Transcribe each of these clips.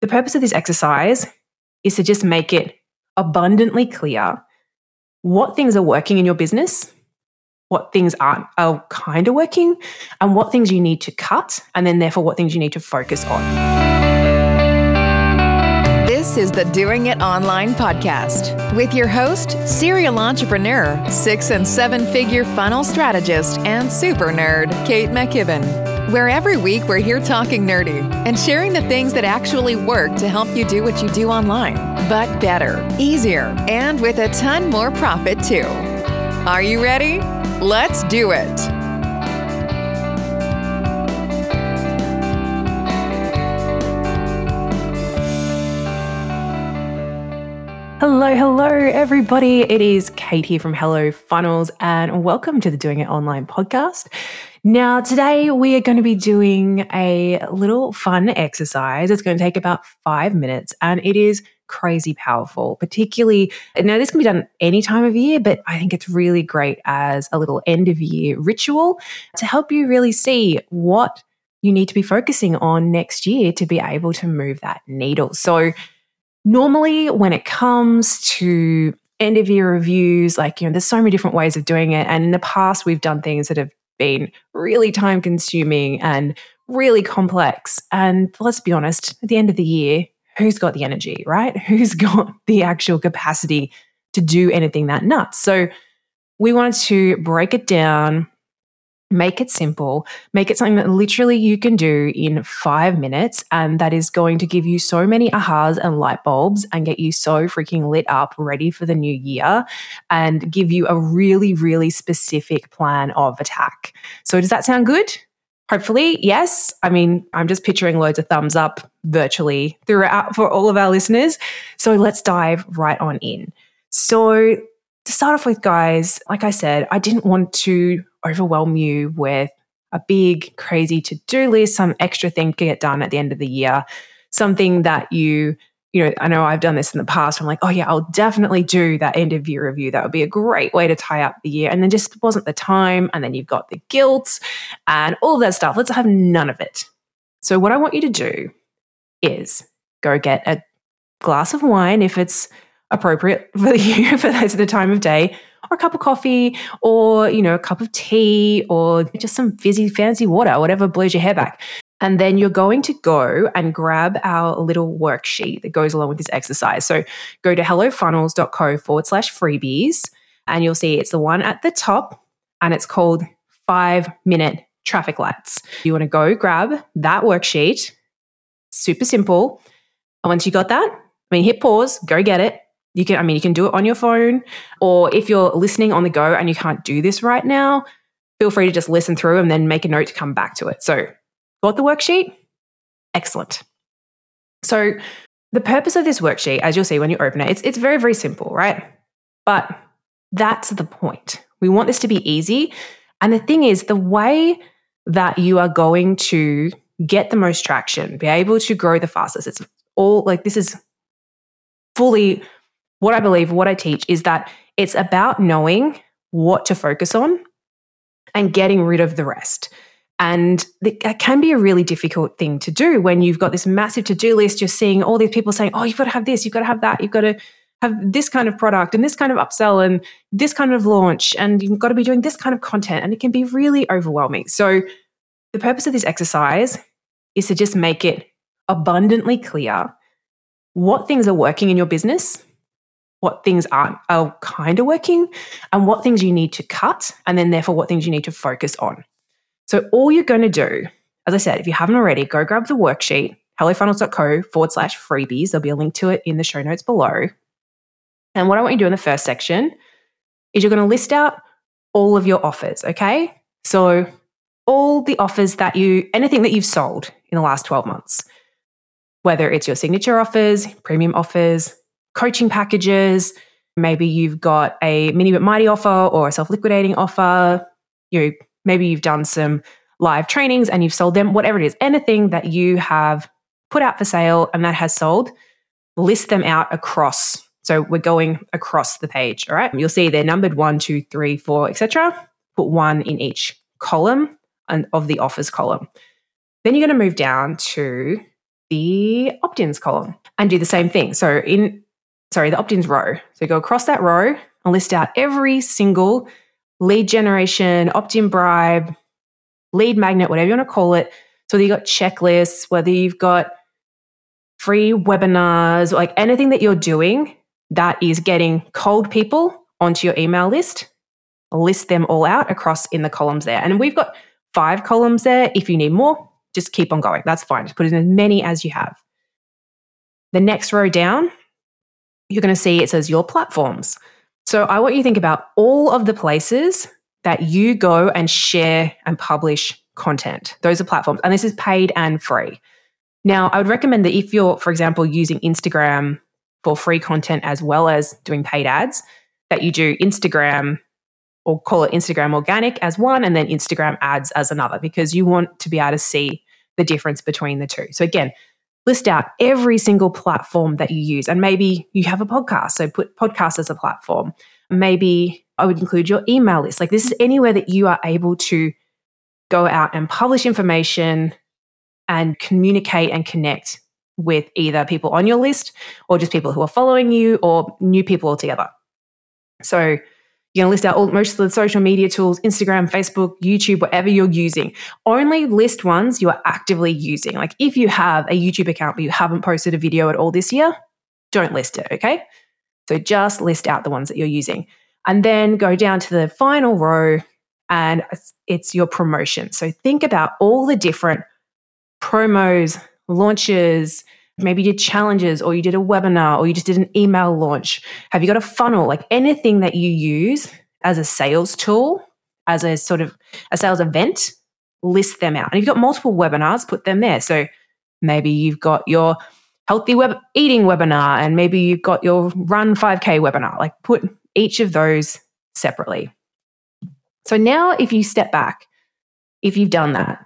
The purpose of this exercise is to just make it abundantly clear what things are working in your business, what things aren't, are kind of working, and what things you need to cut, and then therefore what things you need to focus on. This is the Doing It Online Podcast with your host, serial entrepreneur, 6- and 7-figure funnel strategist, and super nerd, Kate McKibben. Where every week we're here talking nerdy and sharing the things that actually work to help you do what you do online, but better, easier, and with a ton more profit too. Are you ready? Let's do it. Hello, everybody. It is Kate here from Hello Funnels, and welcome to the Doing It Online Podcast. Now, today we are going to be doing a little fun exercise. It's going to take about 5 minutes, and it is crazy powerful, particularly, now this can be done any time of year, but I think it's really great as a little end of year ritual to help you really see what you need to be focusing on next year to be able to move that needle. So normally when it comes to end of year reviews, like, you know, there's so many different ways of doing it. And in the past, we've done things that have been really time consuming and really complex. And let's be honest, at the end of the year, who's got the energy, right? Who's got the actual capacity to do anything that nuts? So we wanted to break it down, make it simple, make it something that literally you can do in 5 minutes. And that is going to give you so many ahas and light bulbs and get you so freaking lit up, ready for the new year, and give you a really, really specific plan of attack. So does that sound good? Hopefully, yes. I mean, I'm just picturing loads of thumbs up virtually throughout for all of our listeners. So let's dive right on in. So to start off with, guys, like I said, I didn't want to overwhelm you with a big, crazy to-do list, some extra thing to get done at the end of the year, something that you know, I know I've done this in the past. I'm like, oh yeah, I'll definitely do that end of year review. That would be a great way to tie up the year. And then just wasn't the time. And then you've got the guilt and all of that stuff. Let's have none of it. So what I want you to do is go get a glass of wine if it's appropriate for you, for that's the time of day, or a cup of coffee, or, you know, a cup of tea, or just some fizzy, fancy water, whatever blows your hair back. And then you're going to go and grab our little worksheet that goes along with this exercise. So go to hellofunnels.co/freebies, and you'll see it's the one at the top, and it's called 5-minute traffic lights. You want to go grab that worksheet, super simple. And once you got that, I mean, hit pause, go get it. You can do it on your phone, or if you're listening on the go and you can't do this right now, feel free to just listen through and then make a note to come back to it. So got the worksheet? Excellent. So the purpose of this worksheet, as you'll see when you open it, it's very, very simple, right? But that's the point. We want this to be easy. And the thing is, the way that you are going to get the most traction, be able to grow the fastest, it's all like, this is fully what I believe, what I teach, is that it's about knowing what to focus on and getting rid of the rest. And that can be a really difficult thing to do when you've got this massive to-do list. You're seeing all these people saying, oh, you've got to have this, you've got to have that, you've got to have this kind of product and this kind of upsell and this kind of launch, and you've got to be doing this kind of content. And it can be really overwhelming. So the purpose of this exercise is to just make it abundantly clear what things are working in your business, what things aren't, are kind of working, and what things you need to cut, and then therefore what things you need to focus on. So all you're going to do, as I said, if you haven't already, go grab the worksheet, hellofunnels.co/freebies. There'll be a link to it in the show notes below. And what I want you to do in the first section is you're going to list out all of your offers, okay? So all the offers that anything that you've sold in the last 12 months, whether it's your signature offers, premium offers, coaching packages, maybe you've got a mini but mighty offer or a self-liquidating offer, maybe you've done some live trainings and you've sold them, whatever it is, anything that you have put out for sale and that has sold, list them out across. So we're going across the page, all right? You'll see they're numbered 1, 2, 3, 4, etc. Put one in each column and of the offers column. Then you're going to move down to the opt-ins column and do the same thing. So the opt-ins row. So go across that row and list out every single lead generation, opt-in bribe, lead magnet, whatever you want to call it. So whether you've got checklists, whether you've got free webinars, like anything that you're doing that is getting cold people onto your email list, list them all out across in the columns there. And we've got 5 columns there. If you need more, just keep on going. That's fine. Just put in as many as you have. The next row down, you're going to see it says your platforms. So I want you to think about all of the places that you go and share and publish content. Those are platforms. And this is paid and free. Now, I would recommend that if you're, for example, using Instagram for free content as well as doing paid ads, that you do Instagram, or call it Instagram organic as one, and then Instagram ads as another, because you want to be able to see the difference between the two. So again, list out every single platform that you use. And maybe you have a podcast, so put podcast as a platform. Maybe I would include your email list. Like, this is anywhere that you are able to go out and publish information and communicate and connect with either people on your list or just people who are following you or new people altogether. So you're going to list out most of the social media tools, Instagram, Facebook, YouTube, whatever you're using. Only list ones you are actively using. Like, if you have a YouTube account but you haven't posted a video at all this year, don't list it, okay? So just list out the ones that you're using. And then go down to the final row and it's your promotion. So think about all the different promos, launches, maybe you did challenges or you did a webinar or you just did an email launch. Have you got a funnel? Like, anything that you use as a sales tool, as a sort of a sales event, list them out. And if you've got multiple webinars, put them there. So maybe you've got your healthy eating webinar and maybe you've got your run 5K webinar. Like, put each of those separately. So now if you step back, if you've done that,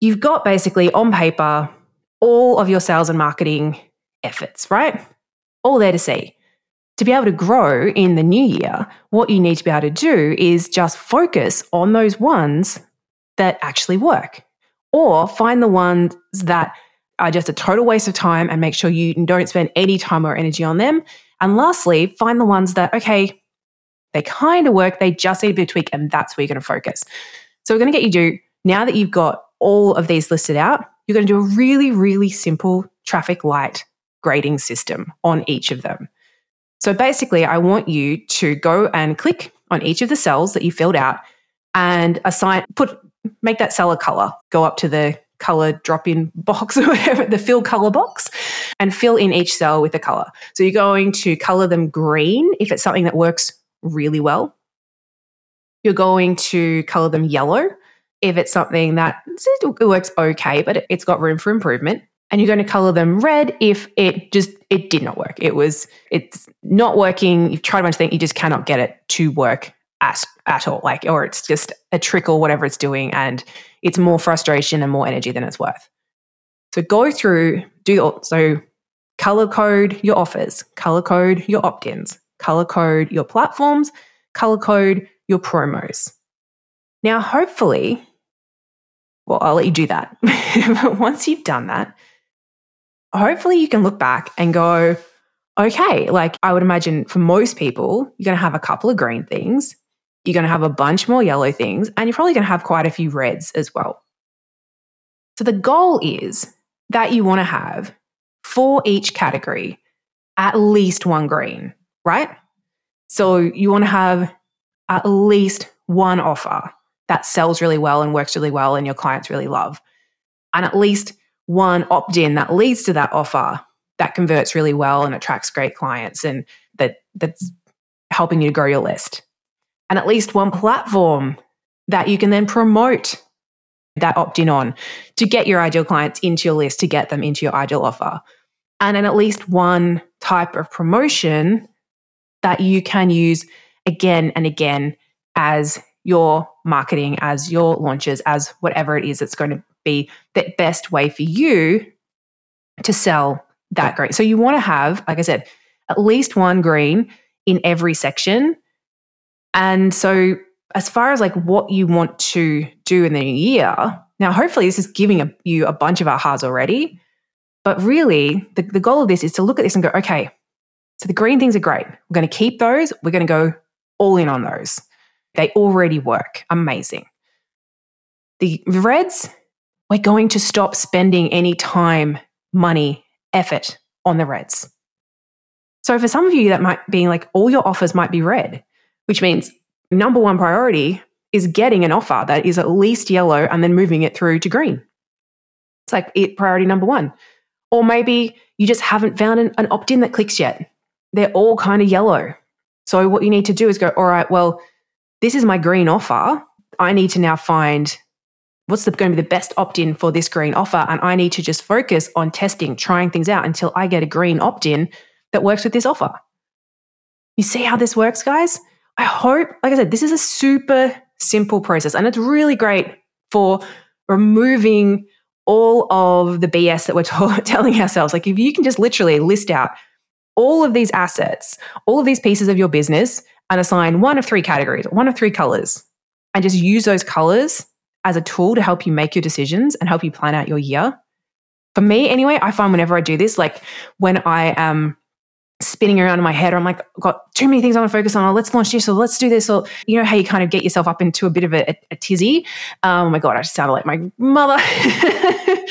you've got basically on paper all of your sales and marketing efforts, right? All there to see. To be able to grow in the new year, what you need to be able to do is just focus on those ones that actually work, or find the ones that are just a total waste of time and make sure you don't spend any time or energy on them. And lastly, find the ones that, okay, they kind of work, they just need a bit of tweak, and that's where you're going to focus. So we're going to get you to, now that you've got all of these listed out, you're going to do a really, really simple traffic light grading system on each of them. So basically, I want you to go and click on each of the cells that you filled out and make that cell a color. Go up to the color drop-in box or whatever, the fill color box, and fill in each cell with a color. So you're going to color them green if it's something that works really well. You're going to color them yellow if it's something that works okay, but it's got room for improvement. And you're going to color them red if it did not work. It's not working. You've tried a bunch of things. You just cannot get it to work at all. Like, or it's just a trick or whatever it's doing. And it's more frustration and more energy than it's worth. So go through, color code your offers, color code your opt-ins, color code your platforms, color code your promos. Now, hopefully, well, I'll let you do that. But once you've done that, hopefully you can look back and go, okay, like, I would imagine for most people, you're going to have a couple of green things, you're going to have a bunch more yellow things, and you're probably going to have quite a few reds as well. So the goal is that you want to have for each category at least one green, right? So you want to have at least one offer that sells really well and works really well and your clients really love. And at least one opt-in that leads to that offer that converts really well and attracts great clients and that's helping you to grow your list. And at least one platform that you can then promote that opt-in on to get your ideal clients into your list, to get them into your ideal offer. And then at least one type of promotion that you can use again and again as your marketing, as your launches, as whatever it is that's going to be the best way for you to sell that green. So you want to have, like I said, at least one green in every section. And so as far as like what you want to do in the new year, now hopefully this is giving you a bunch of ahas already, But really, the goal of this is to look at this and go, okay, so the green things are great. We're going to keep those. We're going to go all in on those. They already work. Amazing. The reds, we're going to stop spending any time, money, effort on the reds. So for some of you, that might be like all your offers might be red, which means number one priority is getting an offer that is at least yellow and then moving it through to green. It's like priority number one. Or maybe you just haven't found an opt-in that clicks yet. They're all kind of yellow. So what you need to do is go, all right, well, this is my green offer. I need to now find what's going to be the best opt-in for this green offer. And I need to just focus on testing, trying things out until I get a green opt-in that works with this offer. You see how this works, guys? I hope, like I said, this is a super simple process. And it's really great for removing all of the BS that we're telling ourselves. Like if you can just literally list out all of these assets, all of these pieces of your business, and assign one of three categories, one of three colors, and just use those colors as a tool to help you make your decisions and help you plan out your year. For me anyway, I find whenever I do this, like when I am spinning around in my head or I'm like, I've got too many things I want to focus on, or let's launch this, or let's do this, or you know how you kind of get yourself up into a bit of a tizzy. Oh my God, I just sounded like my mother. I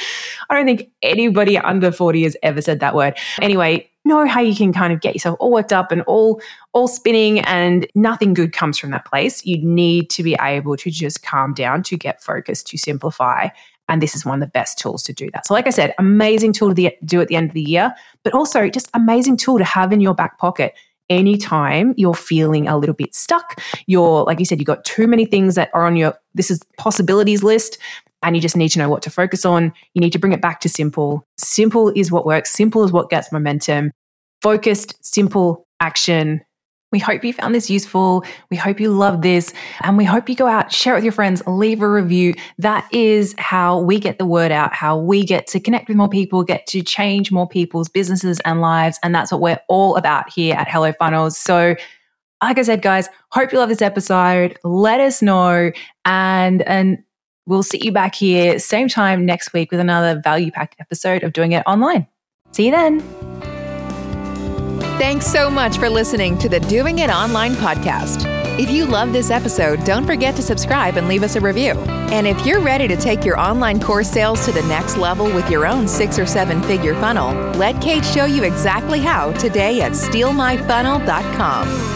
don't think anybody under 40 has ever said that word. Anyway, know how you can kind of get yourself all worked up and all spinning, and nothing good comes from that place. You need to be able to just calm down, to get focused, to simplify. And this is one of the best tools to do that. So like I said, amazing tool to do at the end of the year, but also just amazing tool to have in your back pocket anytime you're feeling a little bit stuck. You're, like you said, you've got too many things that are on your, this is possibilities list, and you just need to know what to focus on. You need to bring it back to simple. Simple is what works. Simple is what gets momentum. Focused, simple action. We hope you found this useful. We hope you love this. And we hope you go out, share it with your friends, leave a review. That is how we get the word out, how we get to connect with more people, get to change more people's businesses and lives. And that's what we're all about here at Hello Funnels. So like I said, guys, hope you love this episode. Let us know. And we'll see you back here same time next week with another value-packed episode of Doing It Online. See you then. Thanks so much for listening to the Doing It Online podcast. If you love this episode, don't forget to subscribe and leave us a review. And if you're ready to take your online course sales to the next level with your own 6 or 7-figure funnel, let Kate show you exactly how today at stealmyfunnel.com.